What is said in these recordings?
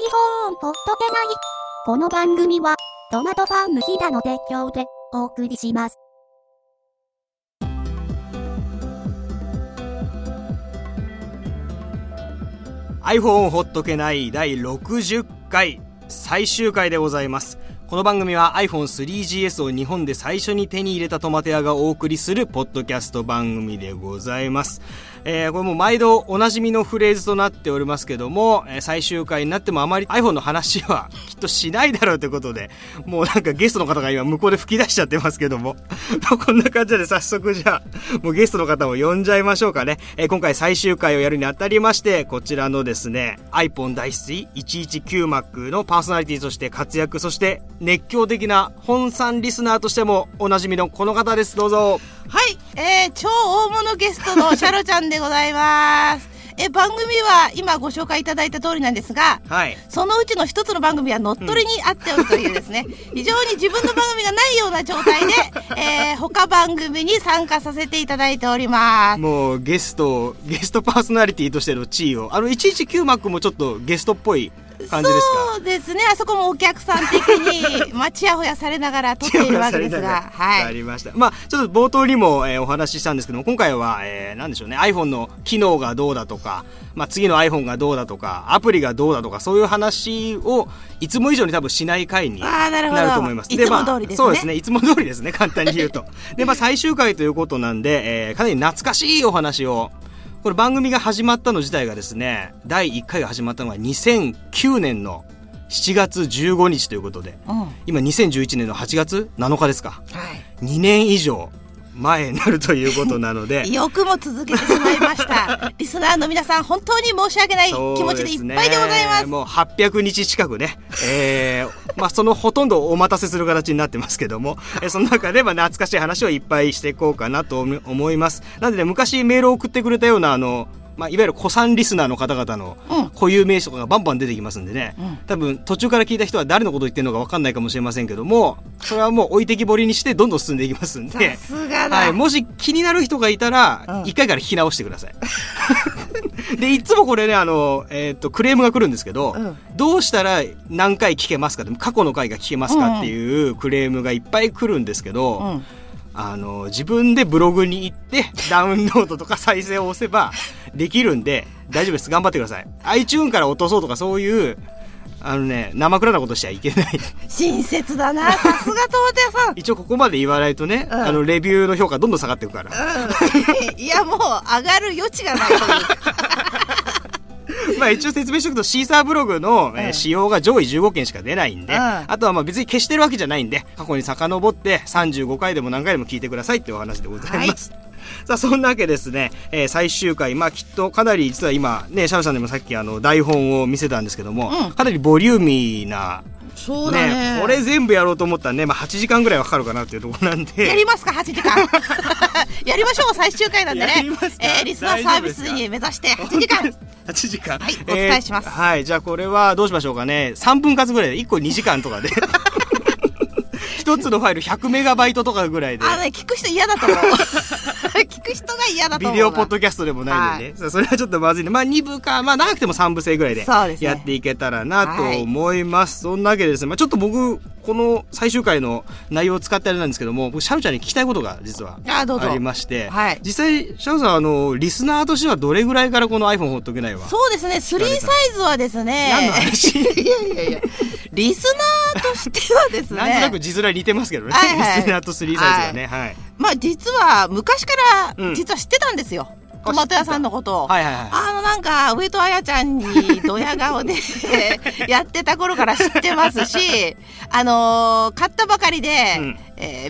iPhone ポッドキャナイ。この番組はトマトファーム飛騨の提供でお送りします。iPhone ほっとけない第60回最終回でございます。この番組は iPhone3GS を日本で最初に手に入れたトマテヤがお送りするポッドキャスト番組でございます。これも毎度おなじみのフレーズとなっておりますけども、最終回になってもあまり iPhone の話はきっとしないだろうということで、もうなんかゲストの方が今向こうで吹き出しちゃってますけどもこんな感じで早速じゃあもうゲストの方を呼んじゃいましょうかね。今回最終回をやるにあたりまして、こちらのですね iPhone 大好き 119Mac のパーソナリティとして活躍、そして熱狂的な本さんリスナーとしてもおなじみのこの方です。どうぞ。はい、超大物ゲストのシャロちゃんでございます。番組は今ご紹介いただいた通りなんですが、はい、そのうちの一つの番組は乗っ取りにあっておるというですね、非常に自分の番組がないような状態で、他番組に参加させていただいております。もうゲストパーソナリティとしての地位を、119マックもちょっとゲストっぽい感じですか。そうですね、あそこもお客さん的にちやほやされながら撮っているわけですが、はい、ありました。ちょっと冒頭にも、お話ししたんですけども、今回は、何でしょうね、iPhone の機能がどうだとか、次の iPhone がどうだとか、アプリがどうだとか、そういう話をいつも以上に多分しない回になると思います。で、いつも通りですね。そうですね、いつも通りですね、簡単に言うとで、最終回ということなんで、かなり懐かしいお話を、これ番組が始まったの自体がですね、第1回が始まったのが2009年の7月15日ということで、うん、今2011年の8月7日ですか、はい、2年以上前になるということなのでよくも続けてしまいましたリスナーの皆さん、本当に申し訳ない気持ちでいっぱいでございます。もう800日近くね、そのほとんどお待たせする形になってますけども、その中で懐かしい話をいっぱいしていこうかなと思います。なので、ね、昔メールを送ってくれたようないわゆる古参リスナーの方々の固有名詞とかがバンバン出てきますんでね、うん、多分途中から聞いた人は誰のこと言ってるのか分かんないかもしれませんけども、それはもう置いてきぼりにしてどんどん進んでいきますんで、さすがだ、はい、もし気になる人がいたら、うん、1回から聞き直してくださいで、いつもこれね、クレームが来るんですけど、うん、どうしたら何回聞けますかって、過去の回が聞けますかっていうクレームがいっぱい来るんですけど、うんうん、自分でブログに行ってダウンロードとか再生を押せばできるんで大丈夫です。頑張ってください。 iTunes から落とそうとか、そういう生倉なことしちゃいけない親切だな、さすがトマテヤさん一応ここまで言わないとね、うん、レビューの評価どんどん下がっていくから、うん、いやもう上がる余地がないという一応説明しておくと、シーサーブログの、使用が上位15件しか出ないんで、あとは別に消してるわけじゃないんで、過去に遡って35回でも何回でも聞いてくださいっていうお話でございます、はい。さあ、そんなわけですね、最終回、きっとかなり実は今ね、シャロさんでもさっき台本を見せたんですけども、うん、かなりボリューミーな、そうだ ね、これ全部やろうと思ったらね、8時間ぐらいはかかるかなっていうところなんで、やりますか8時間やりましょう、最終回なんでね、リスナーサービスに目指して8時間、はい、お伝えします、はい。じゃあこれはどうしましょうかね、3分割ぐらいで1個2時間とかで一つのファイル100メガバイトとかぐらいで、聞く人嫌だと思う聞く人が嫌だと思う。ビデオポッドキャストでもないのでね、それはちょっとまずいね。2部か、長くても3部制ぐらいでやっていけたらなと思います。そんなわけでですね、ちょっと僕この最終回の内容を使ってあれなんですけども、僕シャロちゃんに聞きたいことが実はありまして、はい、実際シャロさんリスナーとしてはどれぐらいからこの iPhone ほっとけないわ、そうですね、3サイズはですね、何の話いやリスナーとしてはですねなんとなく字面似てますけどね、はいはい、リスナーと3サイズがね、はい、実は昔から知ってたんですよ、うん、トマト屋さんのことを、はいはいはい、なんか上戸彩ちゃんにドヤ顔でやってた頃から知ってますし、買ったばかりで、うん、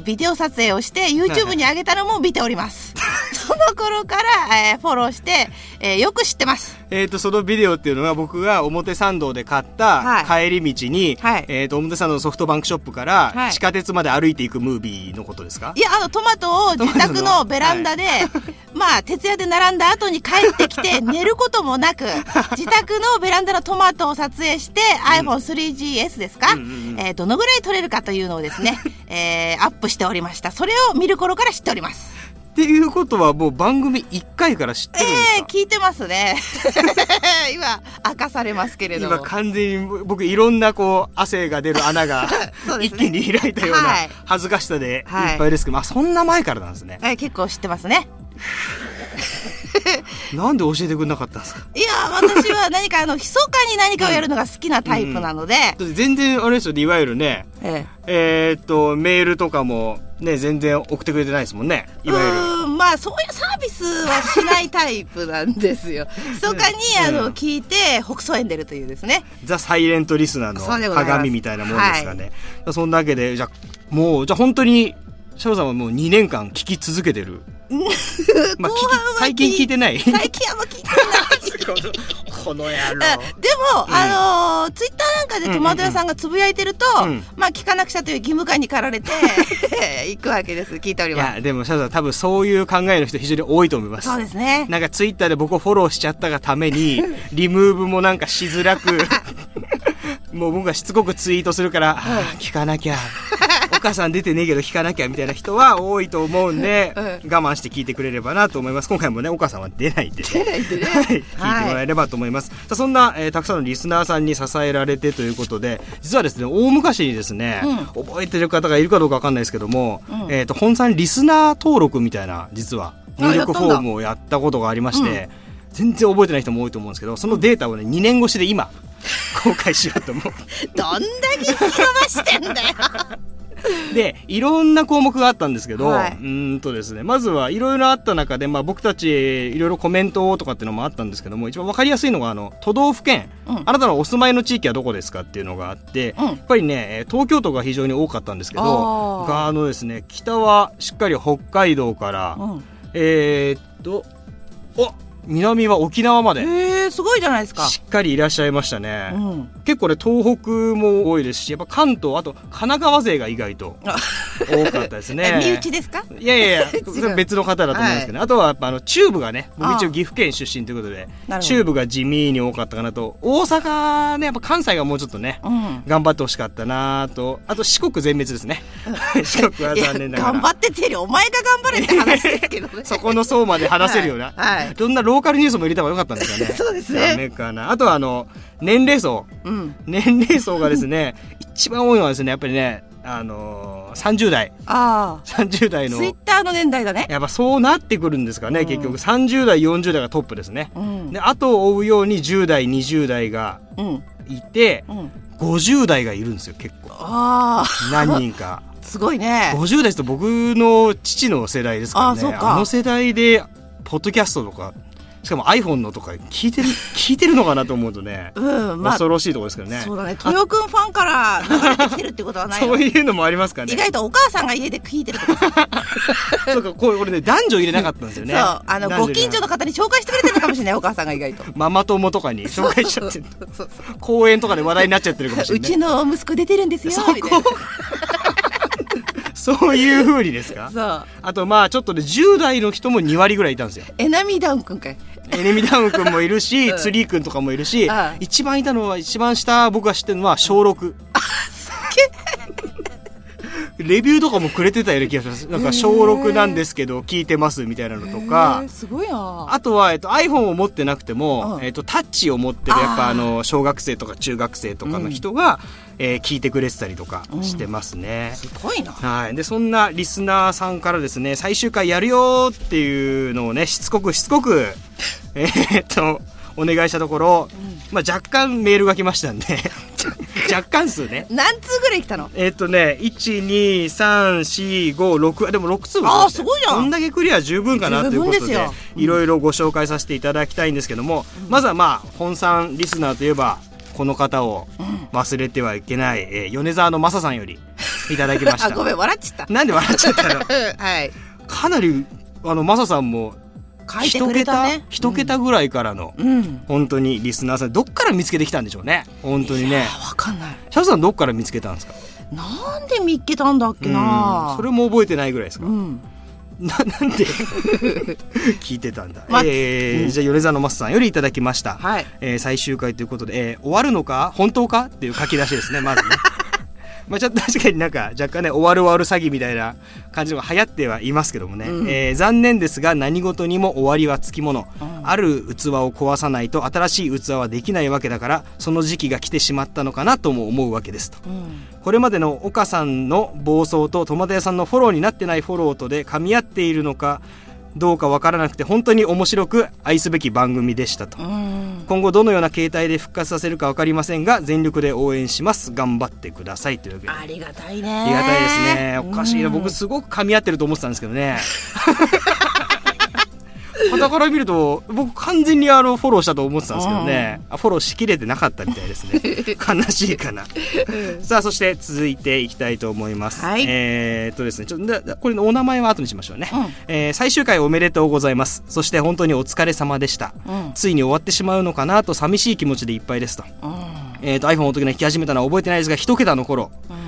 ビデオ撮影をして YouTube に上げたのも見ておりますその頃から、フォローして、よく知ってます。そのビデオっていうのは、僕が表参道で買った帰り道に、はい、表参道のソフトバンクショップから地下鉄まで歩いていくムービーのことですか？いや、トマトを自宅のベランダで、徹夜で並んだ後に帰ってきて寝ることもなく、自宅のベランダのトマトを撮影して、iPhone3GS ですか、どのぐらい撮れるかというのをですね、アップしておりました。それを見る頃から知っております。っていうことはもう番組1回から知ってるんですか？聞いてますね今明かされますけれども、今完全に僕いろんなこう汗が出る穴が、ね、一気に開いたような恥ずかしさでいっぱいですけど、はい、あ、そんな前からなんですね、はい、結構知ってますねなんで教えてくれなかったんですか？いや、私は何か密かに何かをやるのが好きなタイプなので、うん、全然あれですよね、いわゆるね、メールとかもね全然送ってくれてないですもんね。いわゆるまあそういうサービスはしないタイプなんですよ密かに聞いてほくそ笑んでるというですね、ザ・サイレントリスナーの鏡みたいなものですがね、はい、そんなわけでじゃあ本当にシャロさんはもう2年間聞き続けてるまあ、最近聞いてない最近あんま聞いてないこの野郎でも、うん、ツイッターなんかでトマト屋さんがつぶやいてると、うんうん、まあ聞かなくちゃという義務感に駆られて行くわけです。聞いております。いやでもシャロさん多分そういう考えの人非常に多いと思います。そうですね。なんかツイッターで僕をフォローしちゃったがためにリムーブもなんかしづらくもう僕がしつこくツイートするから、はい、聞かなきゃお母さん出てねえけど聞かなきゃみたいな人は多いと思うんで、うん、我慢して聞いてくれればなと思います。今回もね、お母さんは出ないでね、はい、聞いてもらえればと思います、はい、そんな、たくさんのリスナーさんに支えられてということで、実はですね、大昔にですね、うん、覚えてる方がいるかどうか分かんないですけども、うん、本さんリスナー登録みたいな、実は入力フォームをやったことがありまして、うん、全然覚えてない人も多いと思うんですけど、そのデータをね、2年越しで今公開しようと思うどんだけ聞き伸ばしてんだよでいろんな項目があったんですけど、はい、ですね、まずはいろいろあった中で、まあ、僕たちいろいろコメントとかっていうのもあったんですけども、一番分かりやすいのが都道府県、うん、あなたのお住まいの地域はどこですかっていうのがあって、うん、やっぱりね東京都が非常に多かったんですけど、ですね、北はしっかり北海道から、うん、南は沖縄まで、すごいじゃないですか。しっかりいらっしゃいましたね、うん、結構ね東北も多いですし、やっぱ関東、あと神奈川勢が意外と多かったですね身内ですか？いやいやいや別の方だと思うんですけど、ね、はい、あとはやっぱ中部がね、僕一応岐阜県出身ということで中部が地味に多かったかなと、大阪ね、やっぱ関西がもうちょっとね、うん、頑張ってほしかったなと、あと四国全滅ですね四国は残念ながら頑張ってってよりお前が頑張れって話ですけどねそこの層まで話せるような、はいはい、どんなローカルニュースも入れた方が良かったんですよねそうですね、ダメかな。あとは年齢層、うん、年齢層がですね一番多いのはですね、やっぱりね30代、30代のツイッターの年代だね。やっぱそうなってくるんですかね、うん、結局30代40代がトップですね、うん、で後を追うように10代20代がいて、うんうん、50代がいるんですよ結構。何人かすごいね。50代ですと僕の父の世代ですからね。 あの世代でポッドキャストとか、しかも iPhone のとか聞いてるのかなと思うとね、うん、まあ、恐ろしいところですけどね。そうだね、豊くんファンから流れてきてるってことはないそういうのもありますかね。意外とお母さんが家で聞いてるとかそうか、これ俺ね男女入れなかったんですよねそう、ご近所の方に紹介してくれてるのかもしれないお母さんが意外とママ友とかに紹介しちゃってるそう公園とかで話題になっちゃってるかもしれない、ね、うちの息子出てるんですよみたいなそういう風にですか。そう。あとまあちょっとね10代の人も2割ぐらいいたんですよ。エナミダウンくんかい。エナミダウンくんもいるし、うん、ツリーくんとかもいるし、ああ、一番下僕が知ってるのは小6。あ、すげえ。レビューとかもくれてたような気がします。なんか小6なんですけど聞いてますみたいなのとか。すごいな。あとはiPhone を持ってなくても、うん、タッチを持ってるやっぱ小学生とか中学生とかの人が、うん、聞いてくれてたりとかしてますね、うん、すごいな。はい。でそんなリスナーさんからですね、最終回やるよっていうのをねしつこくお願いしたところ、うん、まあ、若干メールが来ましたんで若干数ね何通ぐらい来たの？1,2,3,4,5,6 でも6通も来ました。あ、すごいじゃん。こんだけクリア十分かなということでいろいろご紹介させていただきたいんですけども、うん、まずはまあ本さんリスナーといえばこの方を忘れてはいけない、米沢のマサさんよりいただきましたあ、ごめん、笑っちゃった。なんで笑っちゃったの、はい、かなりマサさんも一桁ぐらいからの、うん、本当にリスナーさんどっから見つけてきたんでしょうね。本当にね、わかんない。シャロさんどっから見つけたんですか？なんで見つけたんだっけな、それも覚えてないぐらいですか、うん、なんで聞いてたんだ、うん、じゃあ米沢のマスさんよりいただきました、はい、最終回ということで、終わるのか本当かっていう書き出しですねまずねまあ、ちょっと確かになんか若干ね終わる詐欺みたいな感じのが流行ってはいますけどもね、うん、残念ですが何事にも終わりはつきもの、うん、ある器を壊さないと新しい器はできないわけだから、その時期が来てしまったのかなとも思うわけですと、うん、これまでの岡さんの暴走とトマト屋さんのフォローになってないフォローとで噛み合っているのかどうかわからなくて本当に面白く愛すべき番組でしたと、うん、今後どのような形態で復活させるか分かりませんが全力で応援します、頑張ってくださいというわけで、ありがたいね、ありがたいですね、おかしいな、うん、僕すごく噛み合ってると思ってたんですけどね肌から見ると僕完全にフォローしたと思ってたんですけどね、フォローしきれてなかったみたいですね悲しいかなさあそして続いていきたいと思います、はい、ですね、ちょっとこれのお名前は後にしましょうね、うん、最終回おめでとうございます、そして本当にお疲れ様でした、うん、ついに終わってしまうのかなと寂しい気持ちでいっぱいですと、うん、iPhone の時の弾き始めたのは覚えてないですが1桁の頃、うん、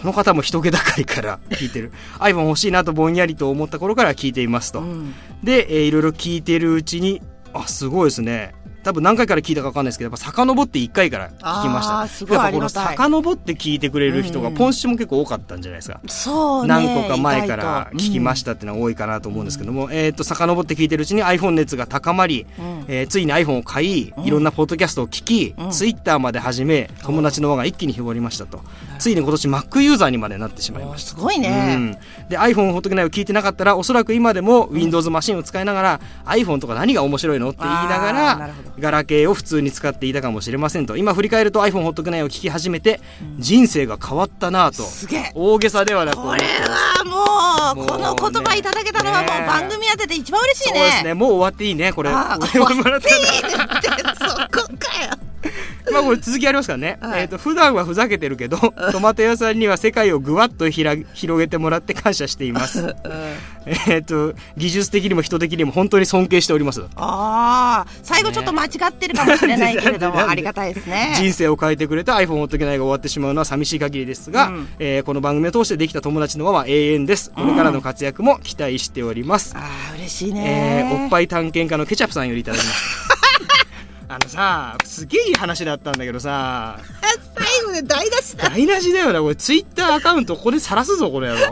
この方も1桁回から聞いてるiPhone 欲しいなとぼんやりと思った頃から聞いていますと、うんで、いろいろ聞いてるうちに、あ、すごいですね、多分何回から聞いたか分かんないですけど、やっぱ遡って1回から聞きました。あ、すごいありがたい。やっぱこの遡って聞いてくれる人が今週も結構多かったんじゃないですか、うん、そうね、何個か前から聞きましたってのは多いかなと思うんですけども、うん、遡って聞いてるうちに iPhone 熱が高まり、うん、ついに iPhone を買い、いろんなポッドキャストを聞き、うん、Twitter まで始め、友達の輪が一気に広がりましたと、うん、ついに今年 Mac ユーザーにまでなってしまいました。すごいね、うん、で iPhone ほっとけないを聞いてなかったらおそらく今でも Windows マシンを使いながら、うん、iPhone とか何が面白いのって言いながらガラケーを普通に使っていたかもしれませんと、今振り返ると iPhone ほっとくないを聞き始めて、うん、人生が変わったなぁと、すげえ大げさではなく、これはもう、ね、この言葉いただけたのはもう番組当てて一番嬉しいね。そうですね、もう終わっていいね、これ終わっていいねってそこかよまあこれ続きありますからね、はい、普段はふざけてるけどトマト屋さんには世界をぐわっと広げてもらって感謝しています技術的にも人的にも本当に尊敬しております。ああ、最後ちょっと間違ってるかもしれないけれども、ありがたいですね。人生を変えてくれた iPhone ほっとけないが終わってしまうのは寂しい限りですが、うん、この番組を通してできた友達の輪は永遠です。これからの活躍も期待しております。ああ、嬉しいね。おっぱい探検家のケチャップさんよりいただきますさ、すげえいい話だったんだけどさ最後で台無しだ、台無しだよなこれ。ツイッターアカウントここで晒すぞこれやろ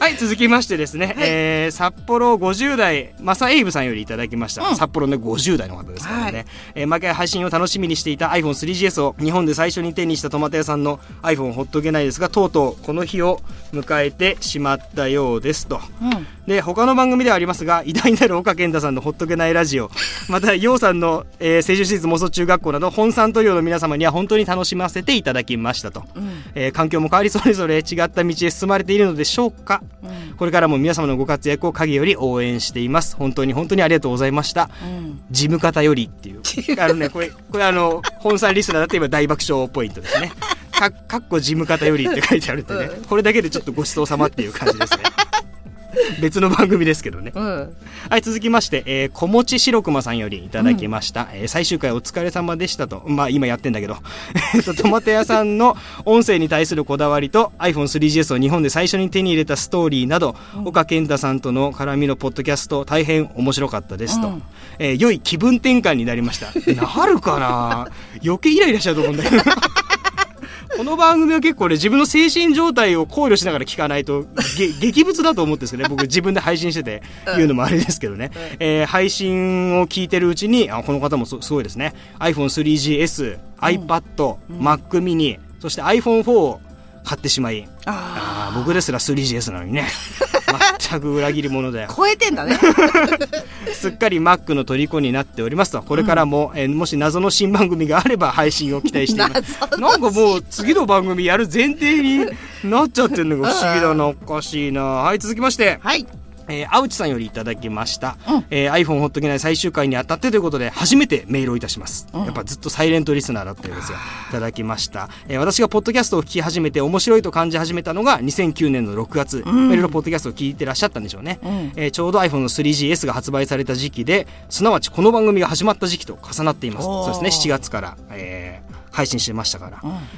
はい、続きましてですね、はい、札幌50代マサエイブさんよりいただきました、うん、札幌の50代の方ですからね、はい、毎回配信を楽しみにしていた iPhone3GS を日本で最初に手にしたトマト屋さんの iPhone ほっとけないですが、とうとうこの日を迎えてしまったようですと、うん、で他の番組ではありますが偉大なる岡健太さんのほっとけないラジオまた陽さんの、青春シーズン妄想中学校など本産トリオの皆様には本当に楽しませていただきましたと、うん、環境も変わりそれぞれ違った道へ進まれているのでしょうか。うん、これからも皆様のご活躍を陰より応援しています。本当に本当にありがとうございました、うん、事務方よりっていうね、これ本産リスナーだって今大爆笑ポイントですねかっこ事務方よりって書いてあるってね、うん、これだけでちょっとごちそうさまっていう感じですね別の番組ですけどね、うん、はい、続きまして、小持白熊さんよりいただきました、うん、最終回お疲れ様でしたと、まあ今やってんだけどトマト屋さんの音声に対するこだわりと iPhone3GS を日本で最初に手に入れたストーリーなど、うん、岡健太さんとの絡みのポッドキャスト大変面白かったですと、うん、良い気分転換になりましたなるかな余計イライラしちゃうと思うんだけどこの番組は結構ね、自分の精神状態を考慮しながら聞かないと劇物だと思ってですね、僕自分で配信してて言うのもあれですけどね、うん、配信を聞いてるうちに、あ、この方もすごいですね、 iPhone3GS、 iPad、うん、Mac mini、 そして iPhone4 を買ってしまい、ああ、僕ですら 3GS なのにね全く裏切り者だよ、超えてんだねすっかり Mac の虜になっておりますと、これからも、うん、もし謎の新番組があれば配信を期待していますなんかもう次の番組やる前提になっちゃってるのが不思議だな、おかしいな。はい、続きまして、はい、あうちさんよりいただきました、うん、iPhone ほっとけない最終回にあたってということで初めてメールをいたします、うん、やっぱずっとサイレントリスナーだったようですよ、いただきました、私がポッドキャストを聞き始めて面白いと感じ始めたのが2009年の6月、いろいろポッドキャストを聞いてらっしゃったんでしょうね、うん、ちょうど iPhone の 3GS が発売された時期で、すなわちこの番組が始まった時期と重なっています。そうですね、7月から、配信してましたか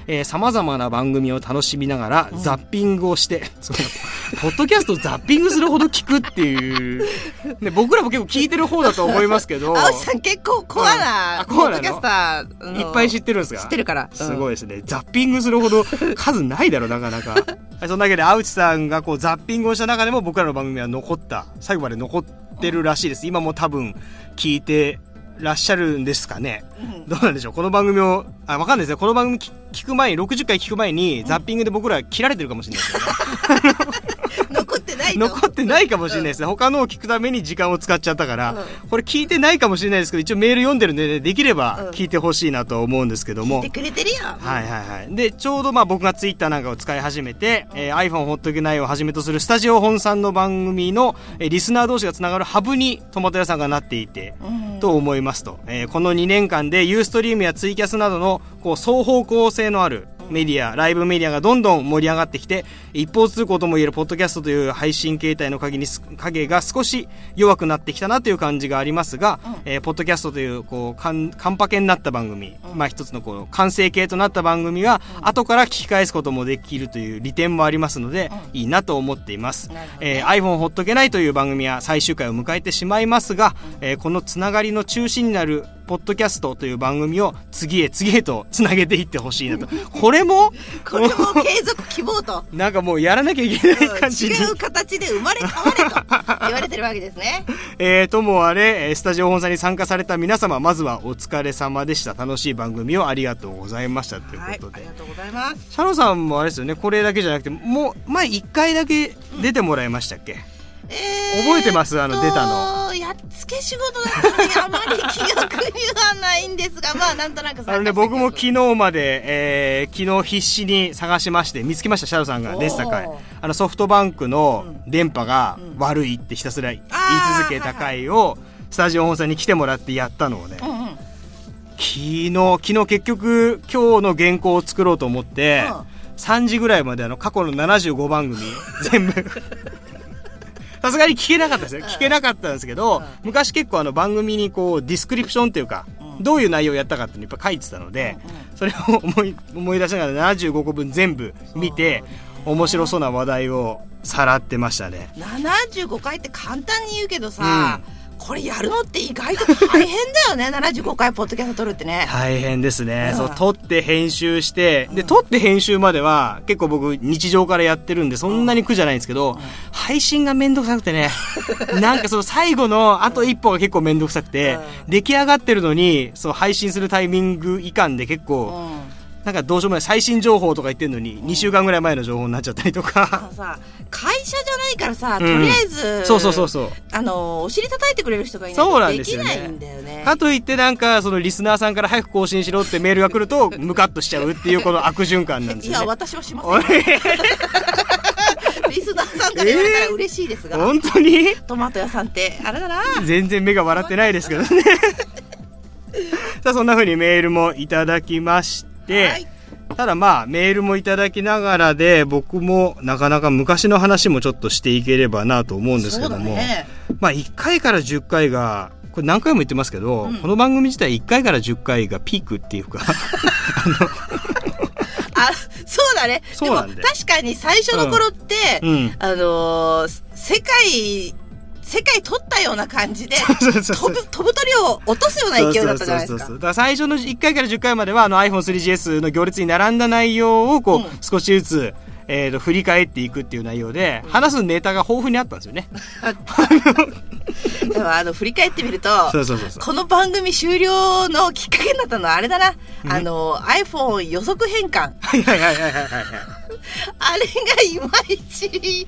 ら、さまざまな番組を楽しみながらザッピングをして、うん、ポッドキャストをザッピングするほど聞くっていう、ね、僕らも結構聞いてる方だと思いますけど青木さん結構コアな、ポッドキャスターいっぱい知ってるんですか？知ってるから、うん、すごいですね。ザッピングするほど数ないだろうなかなかそんなわけで青木さんがこうザッピングをした中でも僕らの番組は残った、最後まで残ってるらしいです。今も多分聞いてらっしゃるんですかね、うん、どうなんでしょう。この番組をあ、わかんないですね。この番組聞く前に60回聞く前に、うん、ザッピングで僕ら切られてるかもしれないですよね残ってないかもしれないですね、うん、他のを聞くために時間を使っちゃったから、うん、これ聞いてないかもしれないですけど、一応メール読んでるんで、ね、できれば聞いてほしいなと思うんですけども、うん、聞いてくれてるよ、はいはいはい、でちょうどまあ僕がツイッターなんかを使い始めて、うん、iPhone ほっとけないをはじめとするスタジオ本さんの番組の、リスナー同士がつながるハブにトマト屋さんがなっていて、うん、と思いますと、この2年間で Ustream やツイキャスなどのこう双方向性のあるメディア、ライブメディアがどんどん盛り上がってきて、一方通行ともいえるポッドキャストという配信形態の影が少し弱くなってきたなという感じがありますが、うん、ポッドキャストというこうカンパケになった番組、うん、まあ一つのこう完成形となった番組が、うん、後から聞き返すこともできるという利点もありますので、うん、いいなと思っています、ね、iPhone ほっとけないという番組は最終回を迎えてしまいますが、うん、このつながりの中心になるポッドキャストという番組を次へ次へとつなげていってほしいなとこれも継続希望となんかもうやらなきゃいけない感じ、うん、違う形で生まれ変われと言われてるわけですねともあれ、スタジオ本さんに参加された皆様、まずはお疲れ様でした。楽しい番組をありがとうございましたということで、はい、ありがとうございます。シャロさんもあれですよね、これだけじゃなくてもう前1回だけ出てもらいましたっけ、うん、覚えてます？あの出たのやっつけ仕事だったのにあまり記憶にはないんですがまあなんとなくあの、ね、僕も昨日まで、昨日必死に探しまして見つけました。シャドウさんが出てた回、あのソフトバンクの電波が悪いってひたすら言い続けた回をスタジオ本さんに来てもらってやったのをね、うんうん、昨日結局今日の原稿を作ろうと思って、うん、3時ぐらいまであの過去の75番組全部さすがに聞けなかったですね。聞けなかったんですけど、昔結構あの番組にこうディスクリプションっていうか、どういう内容をやったかっていうのをいっぱい書いてたので、それを思い出しながら75個分全部見て、面白そうな話題をさらってましたね。75回って簡単に言うけどさ、これやるのって意外と大変だよね75回ポッドキャスト撮るってね、大変ですね、うん、そう撮って編集して、うん、で撮って編集までは結構僕日常からやってるんでそんなに苦じゃないんですけど、うん、配信がめんどくさくてねなんかその最後のあと一歩が結構めんどくさくて、うん、出来上がってるのにそう配信するタイミング以下で結構、うん、なんかどうしようもない最新情報とか言ってるのに2週間ぐらい前の情報になっちゃったりとか、うん、さ会社じゃないからさ、とりあえず、うん、そうお尻叩いてくれる人がいないとできないんだよね。かといってなんかそのリスナーさんから早く更新しろってメールが来るとムカッとしちゃうっていうこの悪循環なんですよねいや私はしませんリスナーさんから言われたら嬉しいですが、本当にトマト屋さんってあれだな、全然目が笑ってないですけどねさあそんな風にメールもいただきましたで、はい、ただまあメールもいただきながらで僕もなかなか昔の話もちょっとしていければなと思うんですけども、ね、まあ1回から10回がこれ何回も言ってますけど、うん、この番組自体1回から10回がピークっていうかあ、そうだね。でも確かに最初の頃って、うんうん、世界取ったような感じで飛ぶ鳥を落とすような勢いだったじゃないですか。だから最初の1回から10回まではあの iPhone3GS の行列に並んだ内容をこう、うん、少しずつ、振り返っていくっていう内容で、うん、話すネタが豊富にあったんですよねでも振り返ってみるとこの番組終了のきっかけになったのはあれだな、うん、iPhone 予測変換あれがいまいちい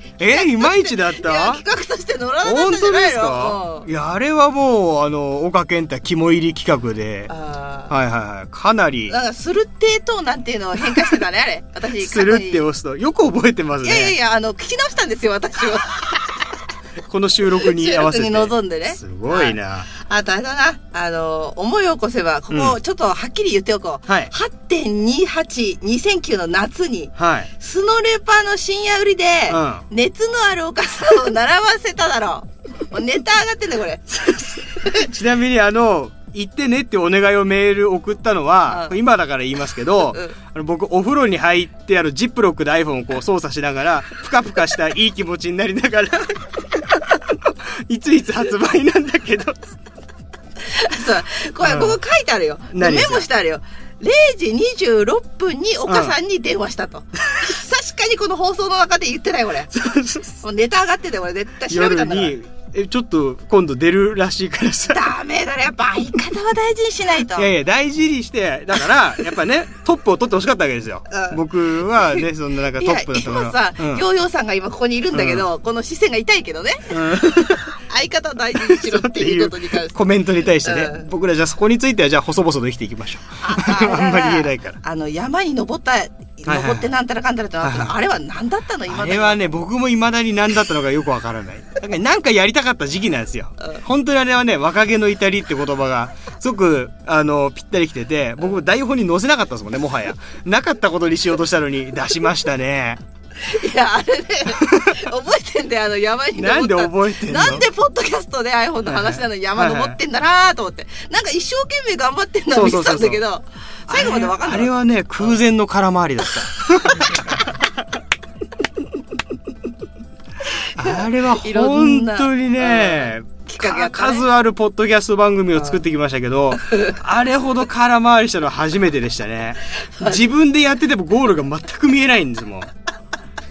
まいちだった。企画として乗らなかったんじゃないの？本当ですか？いやあれはもう岡健太肝入り企画で、はいはいはい、かなりなんかスルッテーとなんていうのを変化してたねあれ私スルッテー押すとよく覚えてますね。いやいや聞き直したんですよ私はこの収録に合わせて収録に臨んでね、すごいな、はい、あとあれだな思い起こせばここちょっとはっきり言っておこう、うん、はい、8.28 2009の夏に、はい、スノレパの深夜売りで、うん、熱のあるお母さんを並ばせただろうもうネタ上がってんだこれちなみに行ってねってお願いをメール送ったのは、うん、今だから言いますけど、うん、僕お風呂に入ってあるジップロックで iPhone をこう操作しながらプカプカしたいい気持ちになりながらいついつ発売なんだけどそうこれ、うん、ここ書いてあるよ、メモしてあるよ、0時26分に岡さんに電話したと、うん、確かにこの放送の中で言ってない俺もうネタ上がってて俺絶対調べたんだから夜にちょっと今度出るらしいからさダメだね、やっぱ相方は大事にしないといやいや大事にして、だからやっぱねトップを取ってほしかったわけですよ、うん、僕はねそんななんかトップだったから今さ、うん、ヨーヨーさんが今ここにいるんだけど、うん、この視線が痛いけどね、うん、相方は大事にしろっていうことに関してコメントに対してね、うん、僕らじゃあそこについてはじゃあ細々と生きていきましょう あんまり言えないから山に登ってなんたらかんたらってなったの、はいはい、あれは何だったの、あれはね僕もいまだに何だったのかよくわからないなんかやりたかった時期なんですよ、うん、本当にあれはね若気の至りって言葉がすごくぴったりきてて、僕も台本に載せなかったですもんね、もはやなかったことにしようとしたのに出しましたねいやあれね覚えてんだよ、山に登ったなんで覚えてんの、なんでポッドキャストで iPhone の話なのに山登ってんだなと思って、はいはい、なんか一生懸命頑張ってんだと見てたんだけど、そうそうそうそう最後まで分かんない。あれはね空前の空回りだったあれは本当にね数あるポッドキャスト番組を作ってきましたけど、あれほど空回りしたのは初めてでしたね自分でやっててもゴールが全く見えないんですもん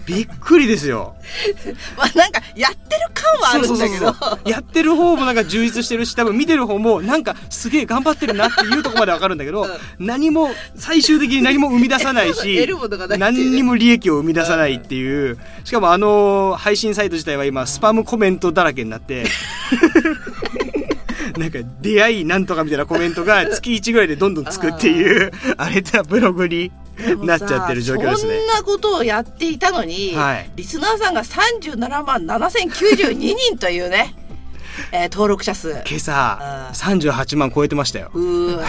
びっくりですよまあなんかやってる感はあるんだけど、そうそうそうそうやってる方もなんか充実してるし、多分見てる方もなんかすげえ頑張ってるなっていうところまでわかるんだけど、うん、何も最終的に何も生み出さないし何にも利益を生み出さないっていう、しかも配信サイト自体は今スパムコメントだらけになってなんか出会いなんとかみたいなコメントが月1ぐらいでどんどんつくっていうあれだブログになっちゃってる状況ですね。そんなことをやっていたのに、はい、リスナーさんが37万7092人というね登録者数今朝38万超えてましたよ。うわ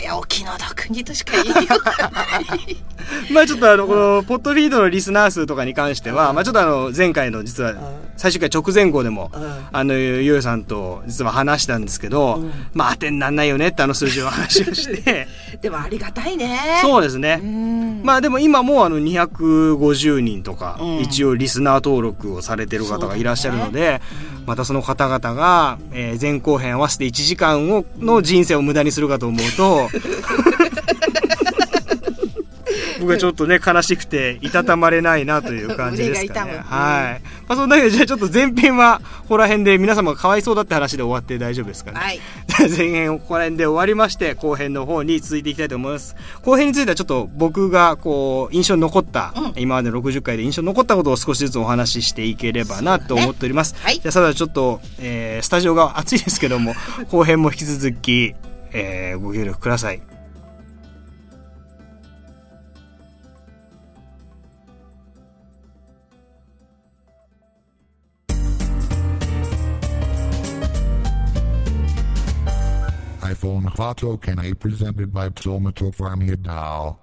いやお気の毒にとしか言いようがないまあちょっとこのポッドフィードのリスナー数とかに関しては、まあちょっと前回の実は最終回直前後でもゆうさんと実は話したんですけど、まあ当てにならないよねって数字の話をしてでもありがたいね。そうですね。まあでも今も250人とか一応リスナー登録をされてる方がいらっしゃるので、またその方々が前後編合わせて1時間をの人生を無駄にするかと思うと僕はちょっとね悲しくていたたまれないなという感じですかね。はい。まあそんなわけでじゃあちょっと前編はここら辺で皆様がかわいそうだって話で終わって大丈夫ですかね。はい。前編をここら辺で終わりまして、後編の方に続いていきたいと思います。後編についてはちょっと僕がこう印象に残った、今までの60回で印象に残ったことを少しずつお話ししていければなと思っております。はい。じゃあさらにちょっと、スタジオが暑いですけども後編も引き続き、ご協力ください。iPhone 4 Token A presented by Tomato Farm Hidal.